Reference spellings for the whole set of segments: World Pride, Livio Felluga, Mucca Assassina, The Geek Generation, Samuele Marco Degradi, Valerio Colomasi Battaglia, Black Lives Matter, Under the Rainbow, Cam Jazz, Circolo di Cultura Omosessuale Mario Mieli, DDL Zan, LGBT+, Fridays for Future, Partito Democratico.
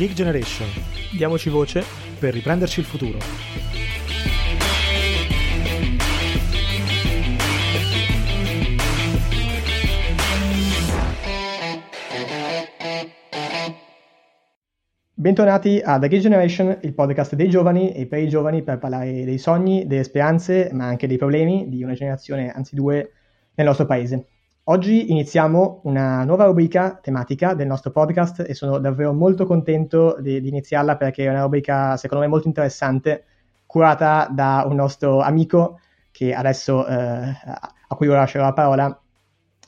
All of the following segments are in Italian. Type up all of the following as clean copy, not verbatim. Geek Generation. Diamoci voce per riprenderci il futuro. Bentornati a The Geek Generation, il podcast dei giovani e per i giovani per parlare dei sogni, delle speranze, ma anche dei problemi di una generazione, anzi due, nel nostro paese. Oggi iniziamo una nuova rubrica tematica del nostro podcast e sono davvero molto contento di iniziarla perché è una rubrica secondo me molto interessante, curata da un nostro amico che adesso a cui ora lascerò la parola,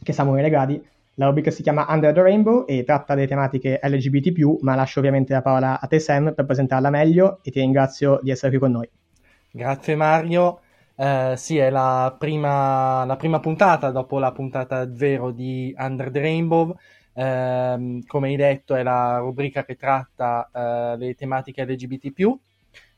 che è Samuele Degradi. La rubrica si chiama Under the Rainbow e tratta delle tematiche LGBT+, ma lascio ovviamente la parola a te Sam per presentarla meglio e ti ringrazio di essere qui con noi. Grazie Mario, sì è la prima puntata dopo la puntata 0 di Under the Rainbow, come hai detto è la rubrica che tratta le tematiche LGBT+,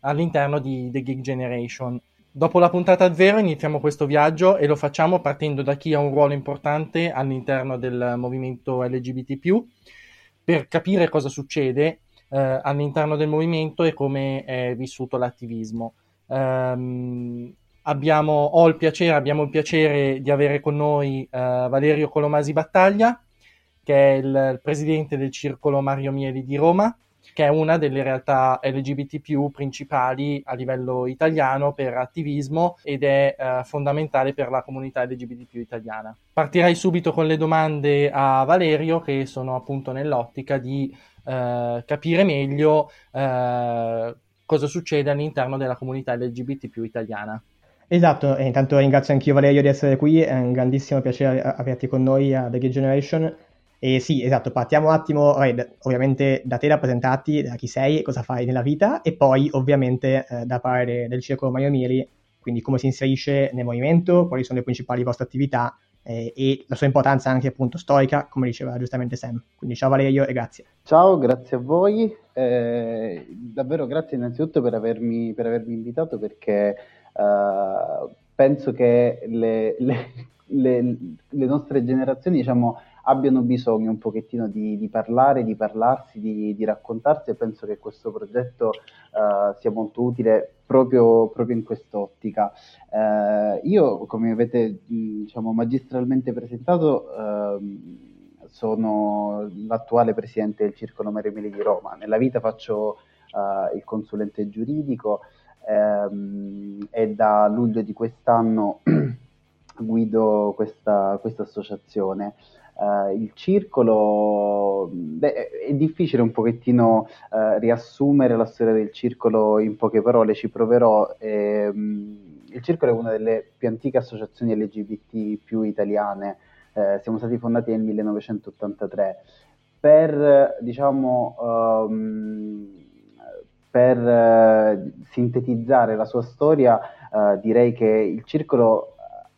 all'interno di The Geek Generation. Dopo la puntata 0 iniziamo questo viaggio e lo facciamo partendo da chi ha un ruolo importante all'interno del movimento LGBT+, per capire cosa succede all'interno del movimento e come è vissuto l'attivismo. Abbiamo il piacere di avere con noi Valerio Colomasi Battaglia, che è il presidente del Circolo Mario Mieli di Roma, che è una delle realtà LGBT+ principali a livello italiano per attivismo ed è fondamentale per la comunità LGBT+ italiana. Partirei subito con le domande a Valerio, che sono appunto nell'ottica di capire meglio cosa succede all'interno della comunità LGBT+ italiana. Esatto, e intanto ringrazio anch'io Valerio di essere qui, è un grandissimo piacere averti con noi a The Geek Generation. E sì, esatto, partiamo un attimo, ovviamente da te, da presentarti, da chi sei, cosa fai nella vita e poi ovviamente da parlare del Circolo Mario Mieli, quindi come si inserisce nel movimento, quali sono le principali vostre attività e la sua importanza anche appunto storica, come diceva giustamente Sam. Quindi ciao Valerio e grazie. Ciao, grazie a voi, davvero grazie innanzitutto per avermi invitato perché penso che le nostre generazioni, diciamo, abbiano bisogno un pochettino di parlare, di parlarsi, di raccontarsi e penso che questo progetto sia molto utile proprio in quest'ottica. Io, come avete diciamo magistralmente presentato, sono l'attuale presidente del Circolo Mario Mieli di Roma. Nella vita faccio il consulente giuridico e da luglio di quest'anno guido questa associazione. Il circolo, è difficile un pochettino riassumere la storia del circolo in poche parole, ci proverò. Il circolo è una delle più antiche associazioni LGBT+ italiane, siamo stati fondati nel 1983 per, diciamo, per sintetizzare la sua storia. Direi che il circolo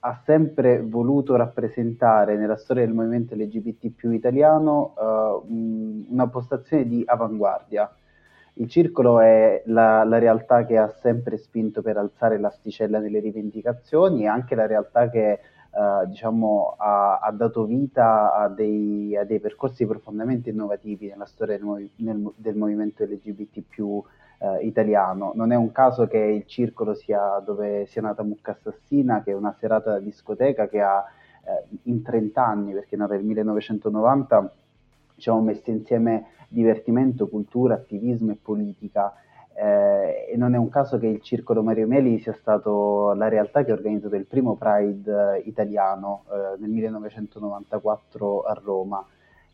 ha sempre voluto rappresentare nella storia del movimento LGBT+ italiano una postazione di avanguardia. Il circolo è la realtà che ha sempre spinto per alzare l'asticella nelle rivendicazioni e anche la realtà che diciamo ha dato vita a dei percorsi profondamente innovativi nella storia del movimento LGBT+ italiano. Non è un caso che il circolo sia dove sia nata Mucca Assassina, che è una serata da discoteca che ha in 30 anni, perché è nata nel 1990, diciamo, messo insieme divertimento, cultura, attivismo e politica. E non è un caso che il Circolo Mario Mieli sia stato la realtà che ha organizzato il primo Pride italiano nel 1994 a Roma.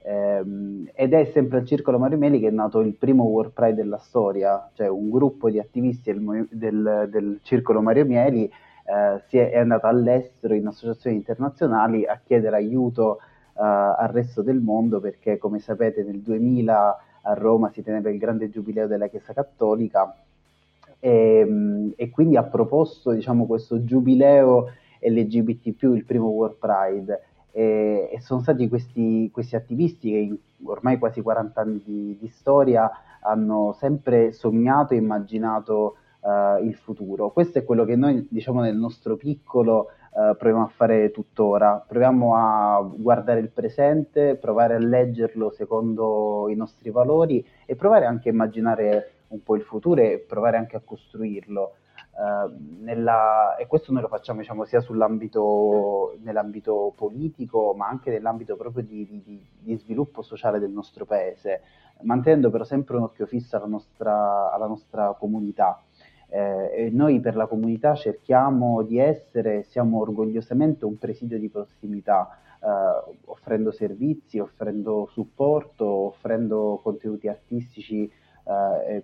Ed è sempre al Circolo Mario Mieli che è nato il primo World Pride della storia, cioè un gruppo di attivisti del Circolo Mario Mieli è andato all'estero in associazioni internazionali a chiedere aiuto al resto del mondo, perché come sapete nel 2000 a Roma si teneva il grande giubileo della Chiesa Cattolica e quindi ha proposto, diciamo, questo giubileo LGBT+, il primo World Pride. E sono stati questi attivisti che in ormai quasi 40 anni di storia hanno sempre sognato e immaginato il futuro. Questo è quello che noi, diciamo, nel nostro piccolo proviamo a fare tuttora. Proviamo a guardare il presente, provare a leggerlo secondo i nostri valori e provare anche a immaginare un po' il futuro e provare anche a costruirlo. E questo noi lo facciamo, diciamo, sia nell'ambito politico, ma anche nell'ambito proprio di sviluppo sociale del nostro paese, mantenendo però sempre un occhio fisso alla nostra comunità. E noi per la comunità cerchiamo di essere, siamo orgogliosamente un presidio di prossimità, offrendo servizi, offrendo supporto, offrendo contenuti artistici,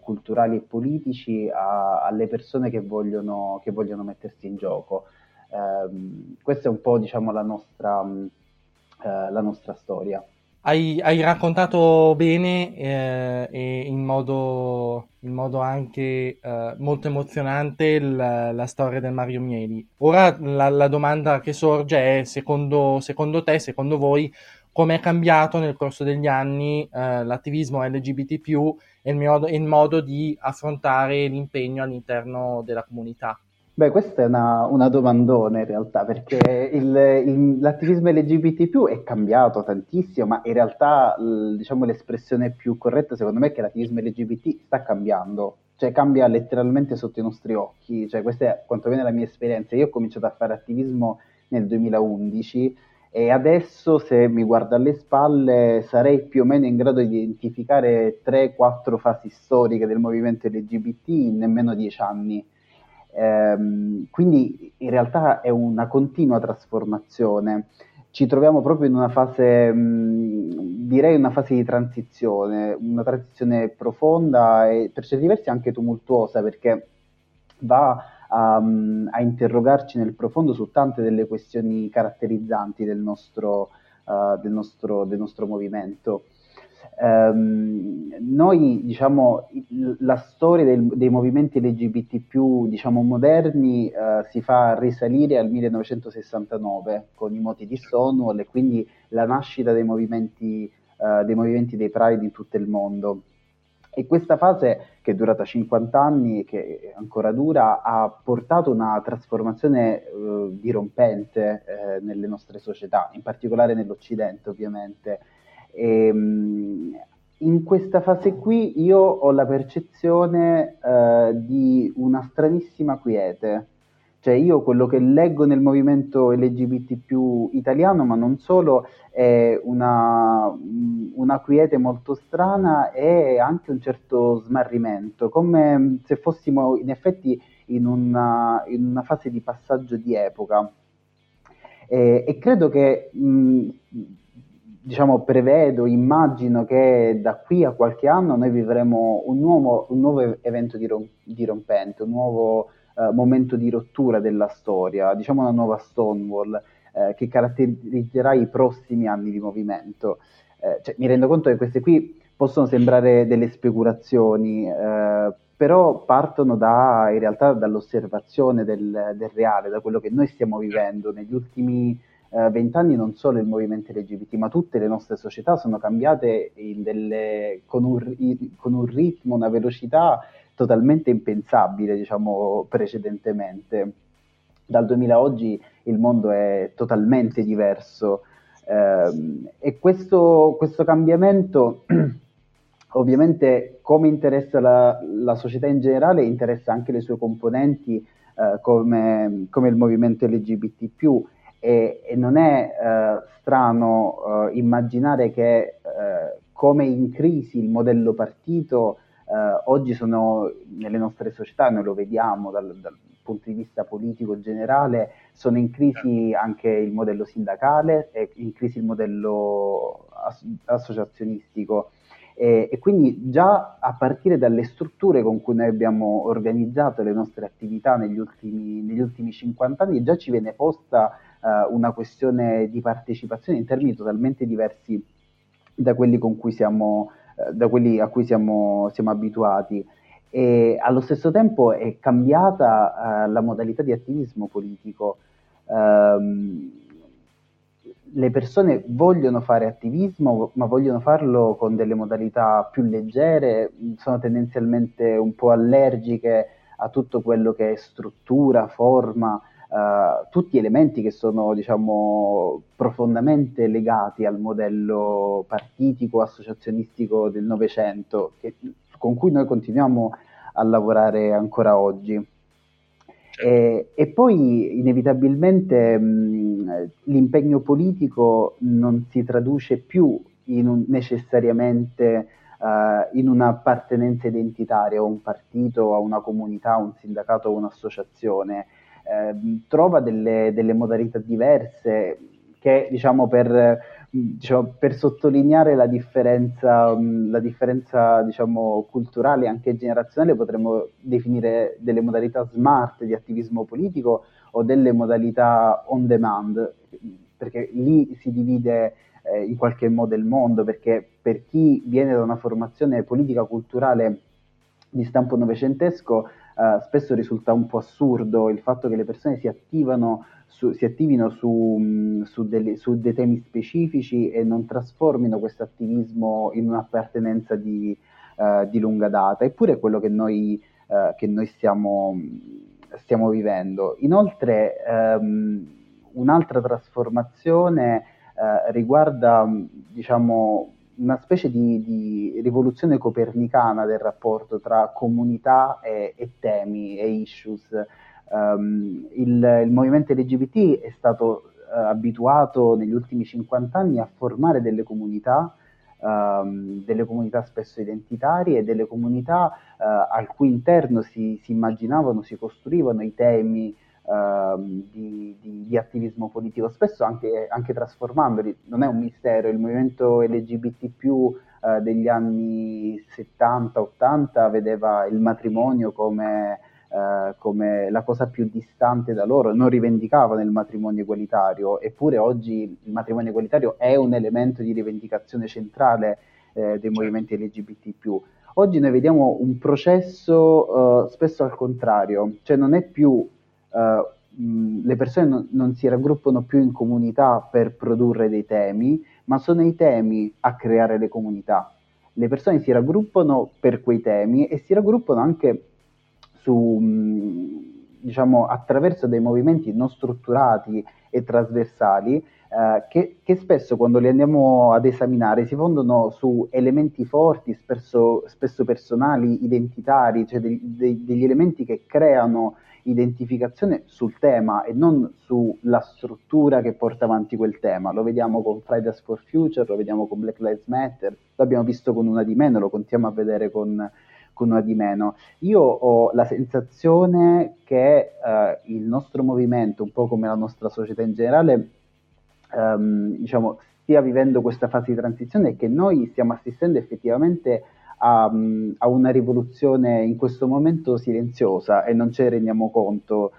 culturali e politici alle persone che vogliono mettersi in gioco. Questa è un po', diciamo, la nostra storia. Hai raccontato bene e in modo anche molto emozionante la storia del Mario Mieli. Ora la domanda che sorge è: secondo te, secondo voi, come è cambiato nel corso degli anni l'attivismo LGBT+ e il modo di affrontare l'impegno all'interno della comunità? Beh, questa è una domandone in realtà, perché l'attivismo LGBT+ è cambiato tantissimo, ma in realtà diciamo l'espressione più corretta secondo me è che l'attivismo LGBT sta cambiando, cioè cambia letteralmente sotto i nostri occhi. Cioè, questa è quantomeno la mia esperienza. Io ho cominciato a fare attivismo nel 2011, e adesso, se mi guardo alle spalle, sarei più o meno in grado di identificare 3-4 fasi storiche del movimento LGBT in nemmeno 10 anni. Quindi in realtà è una continua trasformazione. Ci troviamo proprio in una fase, direi una fase di transizione, una transizione profonda e per certi versi anche tumultuosa, perché va a interrogarci nel profondo su tante delle questioni caratterizzanti del nostro movimento. Noi, diciamo, la storia dei movimenti LGBT+, diciamo, moderni si fa risalire al 1969 con i moti di Stonewall e quindi la nascita dei movimenti dei Pride in tutto il mondo. E questa fase, che è durata 50 anni e che ancora dura, ha portato una trasformazione dirompente nelle nostre società, in particolare nell'Occidente ovviamente. E, in questa fase qui io ho la percezione di una stranissima quiete. Cioè, io quello che leggo nel movimento LGBT+ italiano, ma non solo, è una quiete molto strana e anche un certo smarrimento, come se fossimo in effetti in una fase di passaggio di epoca. E credo che, diciamo, immagino che da qui a qualche anno noi vivremo un nuovo evento dirompente, un nuovo momento di rottura della storia, diciamo una nuova Stonewall che caratterizzerà i prossimi anni di movimento. Cioè, mi rendo conto che queste qui possono sembrare delle speculazioni, però partono in realtà dall'osservazione del reale, da quello che noi stiamo vivendo. Negli ultimi 20 anni non solo il movimento LGBT, ma tutte le nostre società sono cambiate con un ritmo, una velocità totalmente impensabile, diciamo, precedentemente. Dal 2000 a oggi il mondo è totalmente diverso, e questo cambiamento ovviamente, come interessa la società in generale, interessa anche le sue componenti come il movimento LGBT+. E non è strano immaginare che come in crisi il modello partito oggi sono nelle nostre società. Noi lo vediamo dal punto di vista politico generale, sono in crisi anche il modello sindacale, è in crisi il modello associazionistico, e quindi già a partire dalle strutture con cui noi abbiamo organizzato le nostre attività negli ultimi 50 anni già ci viene posta una questione di partecipazione in termini totalmente diversi da quelli con cui siamo abituati. E allo stesso tempo è cambiata la modalità di attivismo politico. Le persone vogliono fare attivismo, ma vogliono farlo con delle modalità più leggere, sono tendenzialmente un po' allergiche a tutto quello che è struttura, forma, tutti elementi che sono, diciamo, profondamente legati al modello partitico, associazionistico del Novecento, con cui noi continuiamo a lavorare ancora oggi. E poi inevitabilmente l'impegno politico non si traduce più necessariamente in un'appartenenza identitaria, a un partito, a una comunità, a un sindacato, a un'associazione. Trova delle modalità diverse che, per sottolineare la differenza culturale e anche generazionale, potremmo definire delle modalità smart di attivismo politico o delle modalità on demand, perché lì si divide in qualche modo il mondo, perché per chi viene da una formazione politica culturale di stampo novecentesco spesso risulta un po' assurdo il fatto che le persone si attivino su dei temi specifici e non trasformino questo attivismo in un'appartenenza di lunga data. Eppure è quello che noi stiamo vivendo. Inoltre un'altra trasformazione riguarda una specie di rivoluzione copernicana del rapporto tra comunità e temi e issues. Il movimento LGBT è stato abituato negli ultimi 50 anni a formare delle comunità spesso identitarie, delle comunità al cui interno si immaginavano, si costruivano i temi di attivismo politico, spesso anche trasformandoli. Non è un mistero, il movimento LGBT+ degli anni 70-80 vedeva il matrimonio come la cosa più distante da loro, non rivendicavano il matrimonio egualitario, eppure oggi il matrimonio egualitario è un elemento di rivendicazione centrale dei movimenti LGBT+. Oggi noi vediamo un processo spesso al contrario, cioè non è più le persone non si raggruppano più in comunità per produrre dei temi, ma sono i temi a creare le comunità. Le persone si raggruppano per quei temi e si raggruppano anche attraverso dei movimenti non strutturati e trasversali che spesso, quando li andiamo ad esaminare, si fondano su elementi forti, spesso personali, identitari, cioè degli elementi che creano identificazione sul tema e non sulla struttura che porta avanti quel tema. Lo vediamo con Fridays for Future, lo vediamo con Black Lives Matter, l'abbiamo visto con una di meno, lo continuiamo a vedere con una di meno. Io ho la sensazione che il nostro movimento, un po' come la nostra società in generale, stia vivendo questa fase di transizione e che noi stiamo assistendo effettivamente a una rivoluzione in questo momento silenziosa e non ci rendiamo conto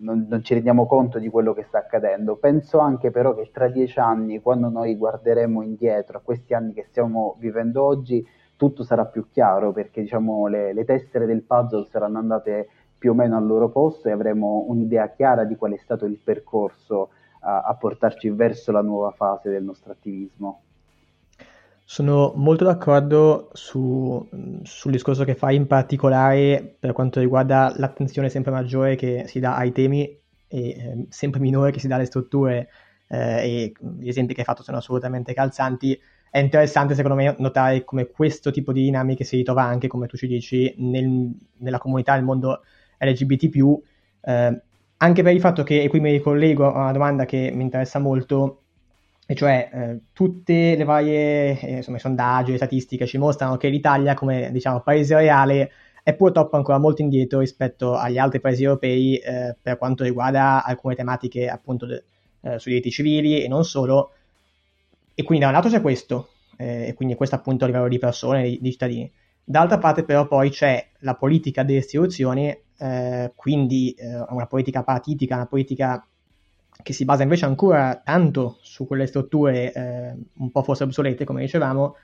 non ci rendiamo conto di quello che sta accadendo. Penso anche però che tra 10 anni, quando noi guarderemo indietro a questi anni che stiamo vivendo oggi, tutto sarà più chiaro, perché le tessere del puzzle saranno andate più o meno al loro posto e avremo un'idea chiara di qual è stato il percorso a portarci verso la nuova fase del nostro attivismo. Sono molto d'accordo sul discorso che fai, in particolare per quanto riguarda l'attenzione sempre maggiore che si dà ai temi e sempre minore che si dà alle strutture, e gli esempi che hai fatto sono assolutamente calzanti. È interessante secondo me notare come questo tipo di dinamiche si ritrova anche, come tu ci dici, nella comunità, nel mondo LGBT+, anche per il fatto che, e qui mi ricollego a una domanda che mi interessa molto, e cioè tutte le varie sondaggi e statistiche ci mostrano che l'Italia, come paese reale, è purtroppo ancora molto indietro rispetto agli altri paesi europei per quanto riguarda alcune tematiche, appunto sui diritti civili e non solo. E quindi da un lato c'è questo, e quindi questo appunto a livello di persone, di cittadini. D'altra parte però poi c'è la politica delle istituzioni, quindi una politica partitica, una politica che si basa invece ancora tanto su quelle strutture un po' forse obsolete, come dicevamo,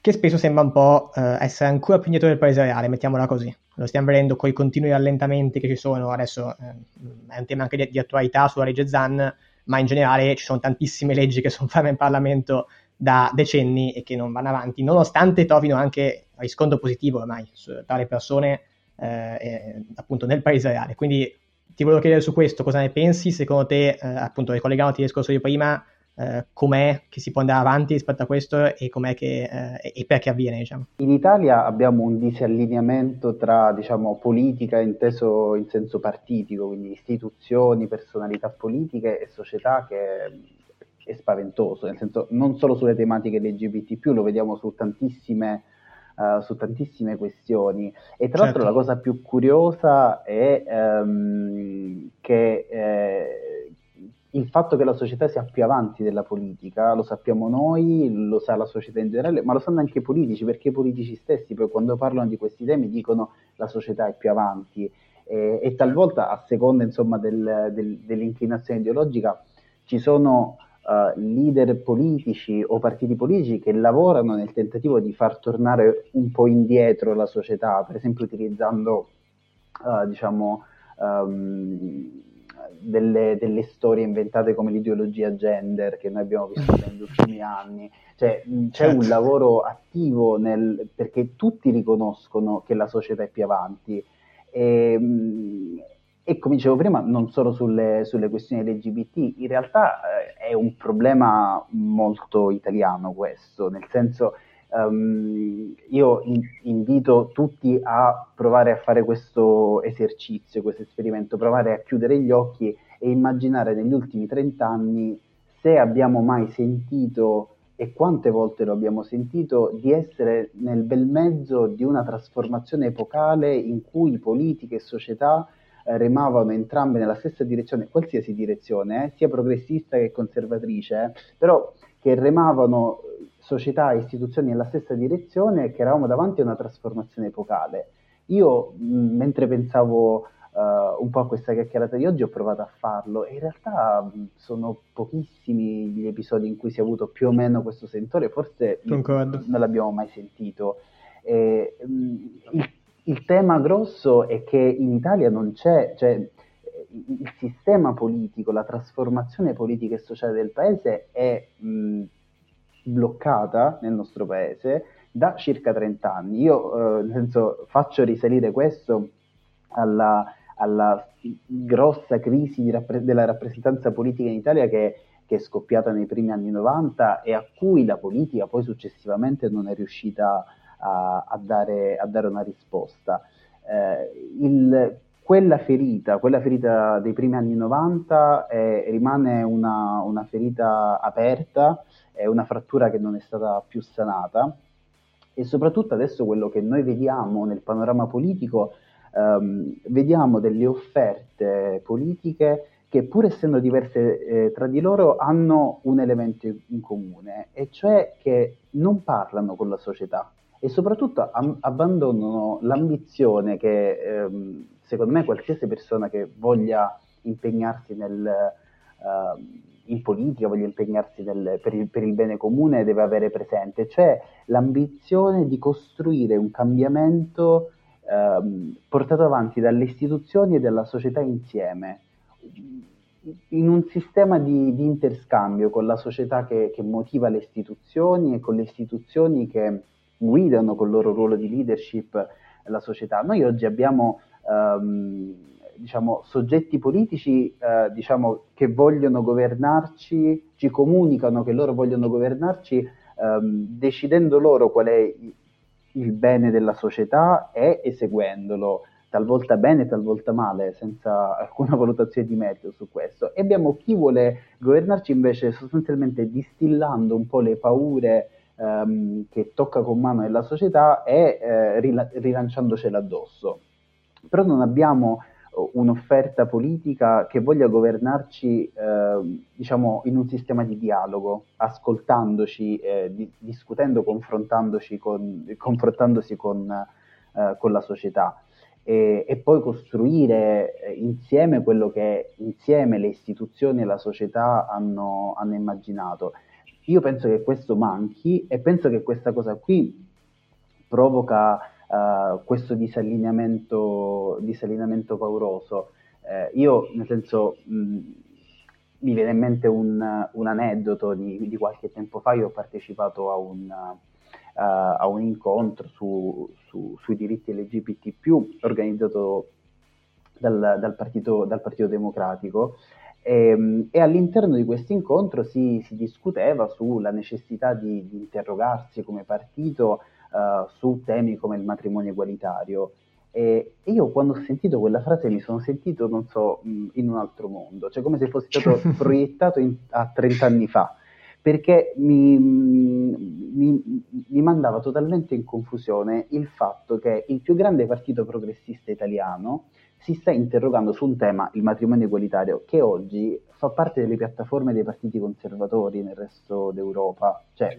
che spesso sembra un po' essere ancora più indietro del paese reale, mettiamola così. Lo stiamo vedendo con i continui rallentamenti che ci sono adesso, è un tema anche di attualità sulla legge Zan, ma in generale ci sono tantissime leggi che sono ferme in Parlamento da decenni e che non vanno avanti, nonostante trovino anche riscontro positivo ormai tra le persone appunto nel paese reale. Quindi ti volevo chiedere su questo cosa ne pensi, secondo te, appunto ricollegandosi al discorso di prima, com'è che si può andare avanti rispetto a questo e com'è che e perché avviene, diciamo. In Italia abbiamo un disallineamento tra, diciamo, politica inteso in senso partitico, quindi istituzioni, personalità politiche e società, che è spaventoso, nel senso non solo sulle tematiche LGBT+, lo vediamo su tantissime questioni. E tra l'altro la cosa più curiosa è che il fatto che la società sia più avanti della politica, lo sappiamo noi, lo sa la società in generale, ma lo sanno anche i politici, perché i politici stessi poi quando parlano di questi temi dicono la società è più avanti, e talvolta a seconda, insomma, dell'inclinazione ideologica ci sono leader politici o partiti politici che lavorano nel tentativo di far tornare un po' indietro la società, per esempio utilizzando delle storie inventate come l'ideologia gender che noi abbiamo visto negli ultimi anni. Cioè c'è un lavoro attivo perché tutti riconoscono che la società è più avanti, e come dicevo prima non solo sulle questioni LGBT. In realtà è un problema molto italiano questo, nel senso io invito tutti a provare a fare questo esercizio, questo esperimento, provare a chiudere gli occhi e immaginare negli ultimi 30 anni se abbiamo mai sentito, e quante volte lo abbiamo sentito, di essere nel bel mezzo di una trasformazione epocale in cui politica e società remavano entrambe nella stessa direzione, qualsiasi direzione, sia progressista che conservatrice, però che remavano società e istituzioni nella stessa direzione, e che eravamo davanti a una trasformazione epocale. Io, mentre pensavo un po' a questa chiacchierata di oggi, ho provato a farlo, e in realtà sono pochissimi gli episodi in cui si è avuto più o meno questo sentore, forse non l'abbiamo mai sentito. Il tema grosso è che in Italia non c'è, cioè il sistema politico, la trasformazione politica e sociale del paese è bloccata nel nostro paese da circa 30 anni. Io nel senso faccio risalire questo alla grossa crisi della rappresentanza politica in Italia che è scoppiata nei primi anni 90, e a cui la politica poi successivamente non è riuscita a dare una risposta. Quella ferita dei primi anni 90 rimane una ferita aperta, è una frattura che non è stata più sanata, e soprattutto adesso quello che noi vediamo nel panorama politico, vediamo delle offerte politiche che, pur essendo diverse tra di loro, hanno un elemento in comune, e cioè che non parlano con la società, e soprattutto abbandonano l'ambizione che secondo me qualsiasi persona che voglia impegnarsi in politica, voglia impegnarsi per il bene comune deve avere presente, cioè l'ambizione di costruire un cambiamento portato avanti dalle istituzioni e dalla società insieme, in un sistema di interscambio con la società che motiva le istituzioni e con le istituzioni che guidano col loro ruolo di leadership la società. Noi oggi abbiamo soggetti politici che vogliono governarci, ci comunicano che loro vogliono governarci decidendo loro qual è il bene della società e eseguendolo, talvolta bene, talvolta male, senza alcuna valutazione di merito su questo. E abbiamo chi vuole governarci invece sostanzialmente distillando un po' le paure che tocca con mano nella società e rilanciandocela addosso. Però non abbiamo un'offerta politica che voglia governarci in un sistema di dialogo, ascoltandoci, discutendo, confrontandosi con la società, e poi costruire insieme quello che insieme le istituzioni e la società hanno immaginato. Io penso che questo manchi, e penso che questa cosa qui provoca questo disallineamento pauroso. Io, nel senso, mi viene in mente un aneddoto di qualche tempo fa. Io ho partecipato a un incontro sui diritti LGBT+, organizzato dal Partito Democratico, e all'interno di questo incontro si discuteva sulla necessità di interrogarsi come partito su temi come il matrimonio egualitario. E io quando ho sentito quella frase mi sono sentito, non so, in un altro mondo, cioè come se fossi stato proiettato a 30 anni fa, perché mi mandava totalmente in confusione il fatto che il più grande partito progressista italiano si sta interrogando su un tema, il matrimonio egualitario, che oggi fa parte delle piattaforme dei partiti conservatori nel resto d'Europa, cioè...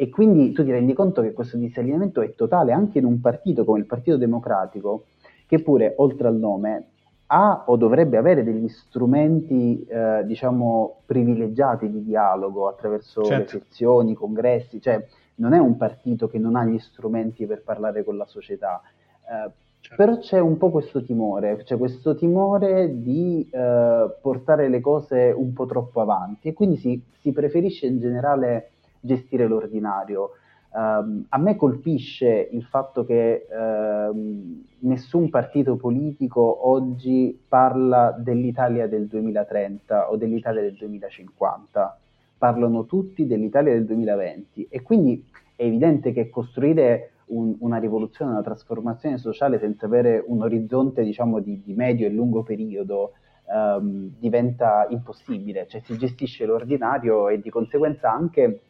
E quindi tu ti rendi conto che questo disallineamento è totale anche in un partito come il Partito Democratico, che pure, oltre al nome, ha o dovrebbe avere degli strumenti, diciamo, privilegiati di dialogo attraverso le sezioni, i congressi. Cioè, non è un partito che non ha gli strumenti per parlare con la società. Però c'è un po' questo timore, c'è questo timore di portare le cose un po' troppo avanti. E quindi si preferisce in generale... gestire l'ordinario. A me colpisce il fatto che nessun partito politico oggi parla dell'Italia del 2030 o dell'Italia del 2050, parlano tutti dell'Italia del 2020, e quindi è evidente che costruire una rivoluzione, una trasformazione sociale senza avere un orizzonte, diciamo, di medio e lungo periodo diventa impossibile. Cioè, si gestisce l'ordinario e di conseguenza anche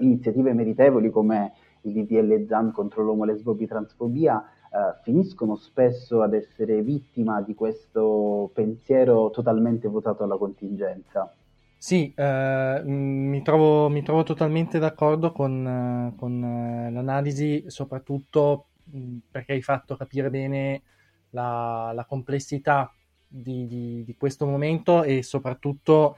iniziative meritevoli come il DDL Zan contro l'uomo, lesbo, transfobia finiscono spesso ad essere vittima di questo pensiero totalmente votato alla contingenza. Sì, mi trovo totalmente d'accordo con l'analisi, soprattutto perché hai fatto capire bene la complessità di questo momento, e soprattutto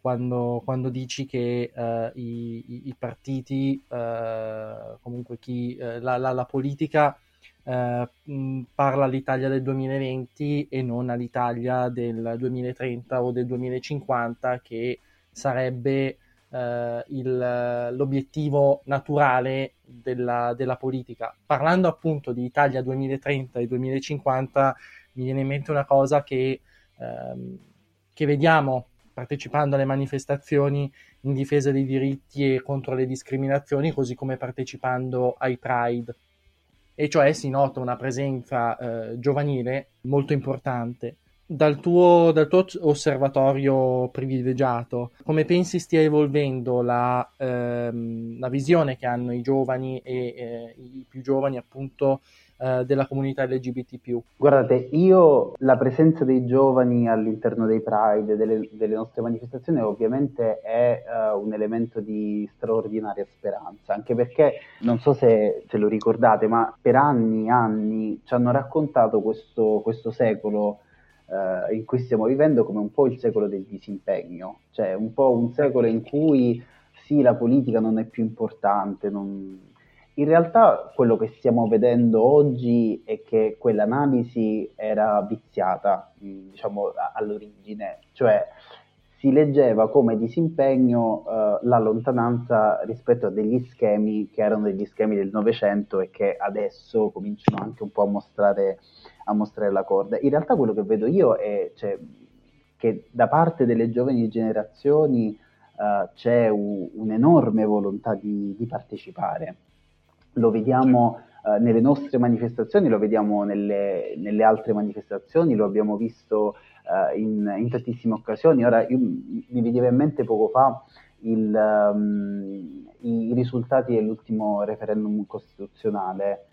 quando dici che i partiti, comunque chi la politica parla all'Italia del 2020 e non all'Italia del 2030 o del 2050, che sarebbe l'obiettivo naturale della politica. Parlando appunto di Italia 2030 e 2050, mi viene in mente una cosa che vediamo partecipando alle manifestazioni in difesa dei diritti e contro le discriminazioni, così come partecipando ai Pride, e cioè si nota una presenza giovanile molto importante. Dal tuo osservatorio privilegiato, come pensi stia evolvendo la visione che hanno i giovani e i più giovani, appunto, della comunità LGBT+. Guardate, io la presenza dei giovani all'interno dei Pride, delle nostre manifestazioni, ovviamente è un elemento di straordinaria speranza, anche perché, non so se lo ricordate, ma per anni e anni ci hanno raccontato questo secolo in cui stiamo vivendo come un po' il secolo del disimpegno, cioè un po' un secolo in cui sì, la politica non è più importante, In realtà quello che stiamo vedendo oggi è che quell'analisi era viziata, diciamo, all'origine, cioè si leggeva come disimpegno la lontananza rispetto a degli schemi che erano degli schemi del Novecento e che adesso cominciano anche un po' a mostrare la corda. In realtà quello che vedo io è che da parte delle giovani generazioni c'è un'enorme volontà di partecipare. Lo vediamo nelle nostre manifestazioni, lo vediamo nelle altre manifestazioni, lo abbiamo visto in tantissime occasioni. Ora, io mi veniva in mente poco fa i risultati dell'ultimo referendum costituzionale.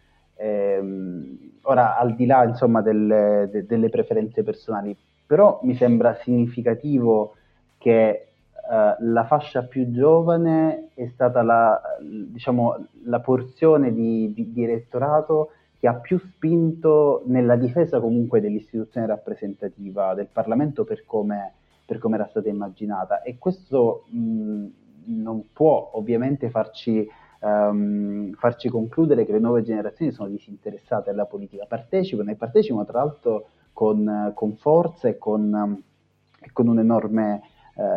Ora, al di là, insomma, delle preferenze personali, però mi sembra significativo che la fascia più giovane è stata la porzione di elettorato che ha più spinto nella difesa comunque dell'istituzione rappresentativa del Parlamento per come era stata immaginata, e questo non può ovviamente farci concludere che le nuove generazioni sono disinteressate alla politica, partecipano tra l'altro con forza e con un'enorme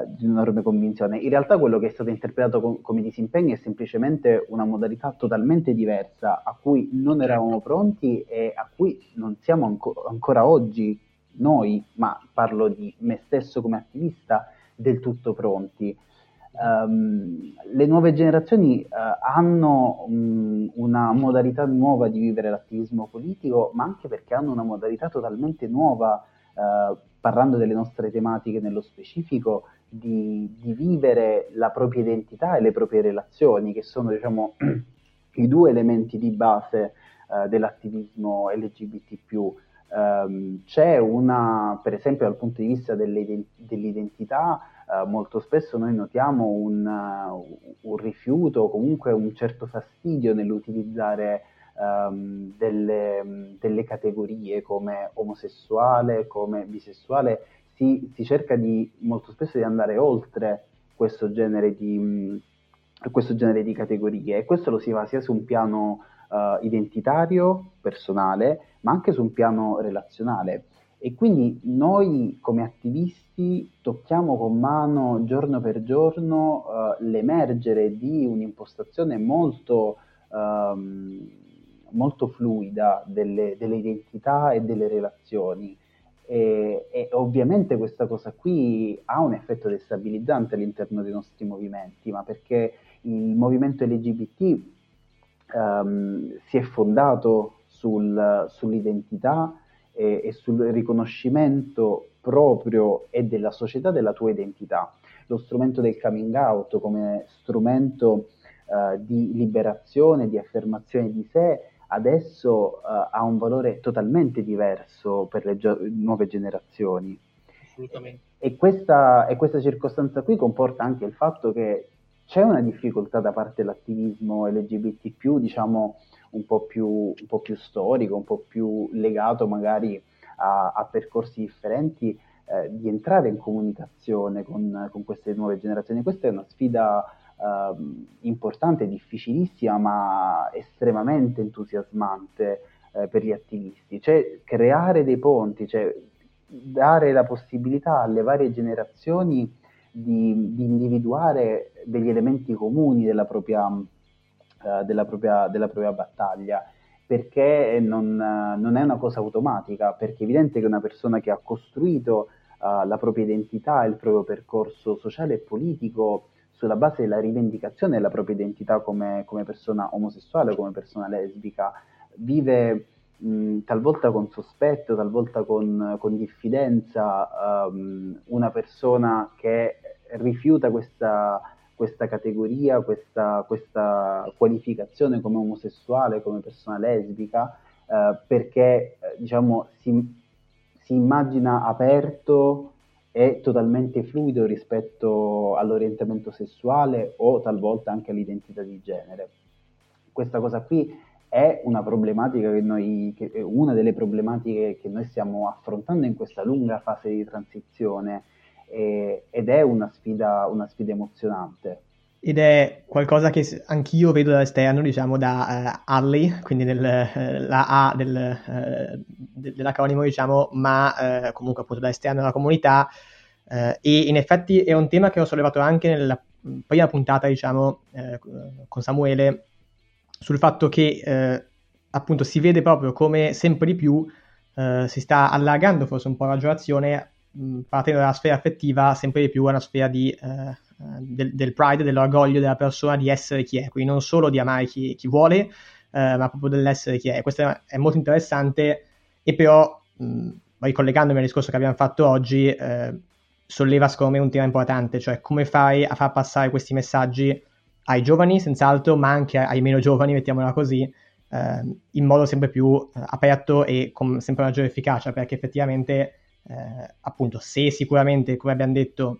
di un'enorme convinzione. In realtà quello che è stato interpretato come disimpegno è semplicemente una modalità totalmente diversa a cui non eravamo pronti e a cui non siamo ancora oggi noi, ma parlo di me stesso come attivista, del tutto pronti. Le nuove generazioni hanno una modalità nuova di vivere l'attivismo politico, ma anche perché hanno una modalità totalmente nuova, parlando delle nostre tematiche nello specifico, di vivere la propria identità e le proprie relazioni, che sono, diciamo, i due elementi di base dell'attivismo LGBT+. C'è una, per esempio dal punto di vista dell'identità, molto spesso noi notiamo un rifiuto, comunque un certo fastidio nell'utilizzare delle categorie come omosessuale, come bisessuale. Si cerca molto spesso di andare oltre questo genere di categorie, e questo lo si fa sia su un piano identitario, personale, ma anche su un piano relazionale. E quindi noi come attivisti tocchiamo con mano giorno per giorno l'emergere di un'impostazione molto fluida delle identità e delle relazioni, e ovviamente questa cosa qui ha un effetto destabilizzante all'interno dei nostri movimenti, ma perché il movimento LGBT si è fondato sull'identità e sul riconoscimento proprio e della società della tua identità. Lo strumento del coming out come strumento di liberazione, di affermazione di sé, adesso ha un valore totalmente diverso per le nuove generazioni. Assolutamente. E questa circostanza qui comporta anche il fatto che c'è una difficoltà da parte dell'attivismo LGBT+, diciamo un po' più storico, un po' più legato magari a percorsi differenti, di entrare in comunicazione con queste nuove generazioni. Questa è una sfida importante, difficilissima, ma estremamente entusiasmante per gli attivisti. Cioè creare dei ponti, cioè dare la possibilità alle varie generazioni di individuare degli elementi comuni della propria battaglia, perché non è una cosa automatica, perché è evidente che una persona che ha costruito la propria identità e il proprio percorso sociale e politico sulla base della rivendicazione della propria identità come persona omosessuale o come persona lesbica vive talvolta con sospetto, talvolta con diffidenza, una persona che rifiuta questa categoria, questa qualificazione come omosessuale, come persona lesbica, perché diciamo si immagina aperto e totalmente fluido rispetto all'orientamento sessuale o talvolta anche all'identità di genere. Questa cosa qui è una problematica una delle problematiche che noi stiamo affrontando in questa lunga fase di transizione, ed è una sfida emozionante. Ed è qualcosa che anch'io vedo dall'esterno, diciamo da Ally, quindi la A dell'acronimo, diciamo, ma comunque appunto da esterno alla comunità, e in effetti è un tema che ho sollevato anche nella prima puntata, diciamo, con Samuele, sul fatto che appunto si vede proprio come sempre di più si sta allargando forse un po' la giocazione, partendo dalla sfera affettiva sempre di più a una sfera del pride, dell'orgoglio della persona di essere chi è, quindi non solo di amare chi vuole, ma proprio dell'essere chi è. Questo è molto interessante, e però ricollegandomi al discorso che abbiamo fatto oggi, solleva secondo me un tema importante, cioè come fare a far passare questi messaggi ai giovani, senz'altro, ma anche ai meno giovani, mettiamola così, in modo sempre più aperto e con sempre maggiore efficacia, perché effettivamente, appunto, se sicuramente, come abbiamo detto,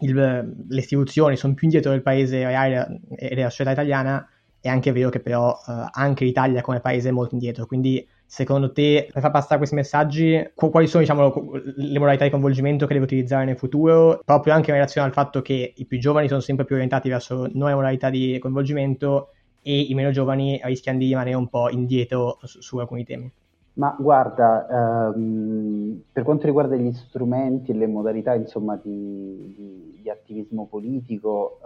le istituzioni sono più indietro del paese reale e della società italiana, è anche vero che però anche l'Italia come paese è molto indietro. Quindi, secondo te, per far passare questi messaggi, quali sono, diciamo, le modalità di coinvolgimento che devi utilizzare nel futuro, proprio anche in relazione al fatto che i più giovani sono sempre più orientati verso nuove modalità di coinvolgimento e i meno giovani rischiano di rimanere un po' indietro su alcuni temi? Ma guarda, per quanto riguarda gli strumenti e le modalità, insomma, di attivismo politico,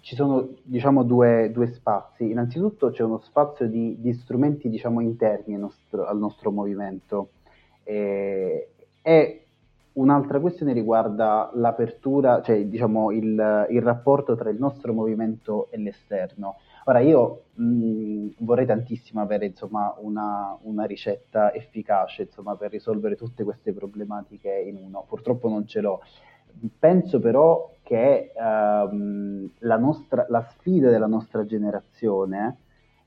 ci sono, diciamo, due spazi. Innanzitutto c'è uno spazio di strumenti, diciamo, interni al nostro movimento, e un'altra questione riguarda l'apertura, cioè, diciamo, il rapporto tra il nostro movimento e l'esterno. Ora, io vorrei tantissimo avere, insomma, una ricetta efficace, insomma, per risolvere tutte queste problematiche in uno. Purtroppo non ce l'ho. Penso però che la sfida della nostra generazione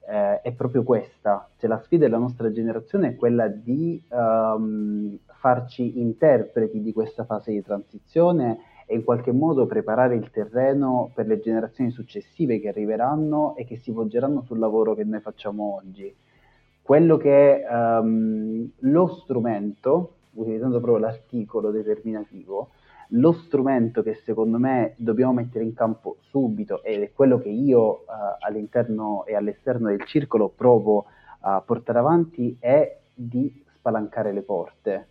è proprio questa. Cioè, la sfida della nostra generazione è quella di farci interpreti di questa fase di transizione e in qualche modo preparare il terreno per le generazioni successive che arriveranno e che si poggeranno sul lavoro che noi facciamo oggi. Quello che lo strumento, utilizzando proprio l'articolo determinativo, lo strumento che secondo me dobbiamo mettere in campo subito, ed è quello che io all'interno e all'esterno del circolo provo a portare avanti, è di spalancare le porte.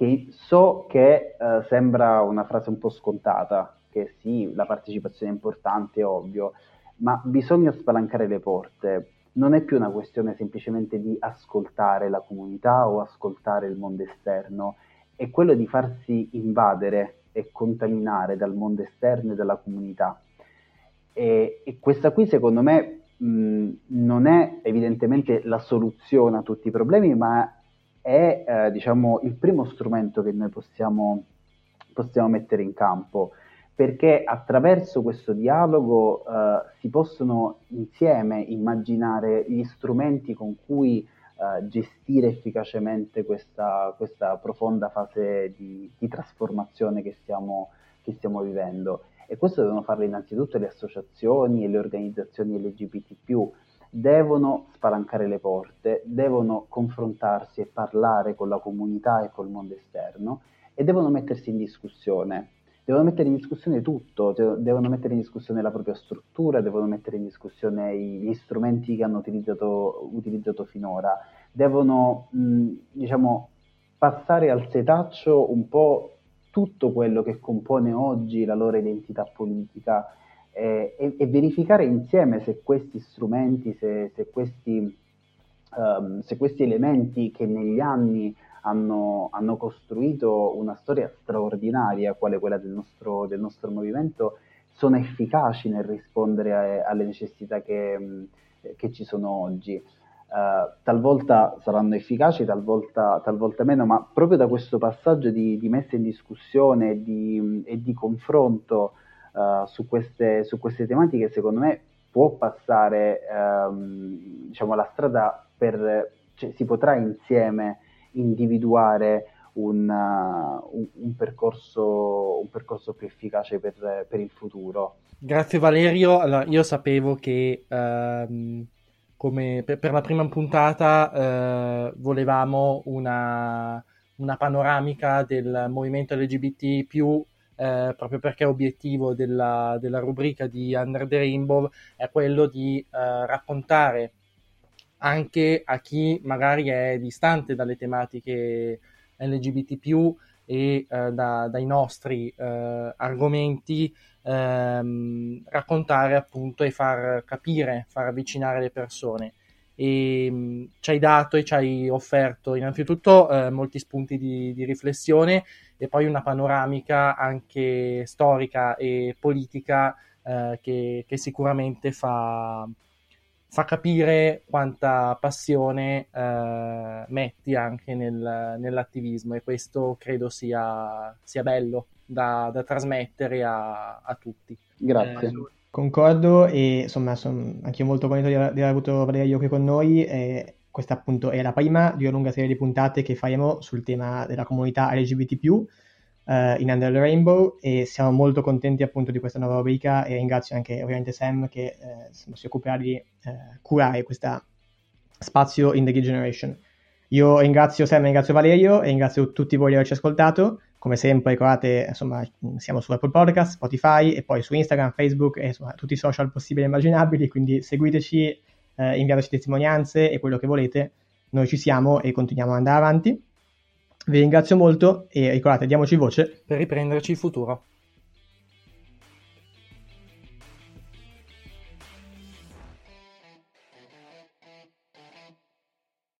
Che so che sembra una frase un po' scontata, che sì, la partecipazione è importante, è ovvio, ma bisogna spalancare le porte. Non è più una questione semplicemente di ascoltare la comunità o ascoltare il mondo esterno, è quello di farsi invadere e contaminare dal mondo esterno e dalla comunità. E questa qui, secondo me, non è evidentemente la soluzione a tutti i problemi, ma è diciamo il primo strumento che noi possiamo mettere in campo, perché attraverso questo dialogo si possono insieme immaginare gli strumenti con cui gestire efficacemente questa profonda fase di trasformazione che stiamo vivendo. E questo devono farlo innanzitutto le associazioni e le organizzazioni LGBT+, devono spalancare le porte, devono confrontarsi e parlare con la comunità e col mondo esterno, e devono mettersi in discussione. Devono mettere in discussione tutto, devono mettere in discussione la propria struttura, devono mettere in discussione gli strumenti che hanno utilizzato finora, devono diciamo passare al setaccio un po' tutto quello che compone oggi la loro identità politica, e verificare insieme se questi strumenti, se questi elementi che negli anni hanno costruito una storia straordinaria, quale quella del nostro movimento, sono efficaci nel rispondere alle necessità che ci sono oggi. Talvolta saranno efficaci, talvolta meno, ma proprio da questo passaggio di messa in discussione e di confronto su queste tematiche, secondo me può passare diciamo la strada si potrà insieme individuare un percorso più efficace per il futuro. Grazie Valerio. Allora, io sapevo che come per la prima puntata volevamo una panoramica del movimento LGBT+, proprio perché l'obiettivo della rubrica di Under the Rainbow è quello di raccontare anche a chi magari è distante dalle tematiche LGBT+, e dai nostri argomenti, raccontare appunto e far capire, far avvicinare le persone. E ci hai dato e ci hai offerto innanzitutto molti spunti di riflessione, e poi una panoramica anche storica e politica che sicuramente fa capire quanta passione metti anche nell'attivismo, e questo credo sia bello da trasmettere a tutti. Grazie. Concordo, e insomma sono anch'io molto contento di aver avuto Valerio qui con noi. Questa appunto è la prima di una lunga serie di puntate che faremo sul tema della comunità LGBT+, in Under the Rainbow, e siamo molto contenti appunto di questa nuova rubrica, e ringrazio anche ovviamente Sam che si occuperà di curare questo spazio in The Geek Generation. Io ringrazio Sam, ringrazio Valerio e ringrazio tutti voi di averci ascoltato. Come sempre ricordate, insomma, siamo su Apple Podcast, Spotify, e poi su Instagram, Facebook e insomma, tutti i social possibili e immaginabili, quindi seguiteci, inviateci testimonianze e quello che volete, Noi ci siamo e continuiamo ad andare avanti. Vi ringrazio molto e ricordate, diamoci voce per riprenderci il futuro.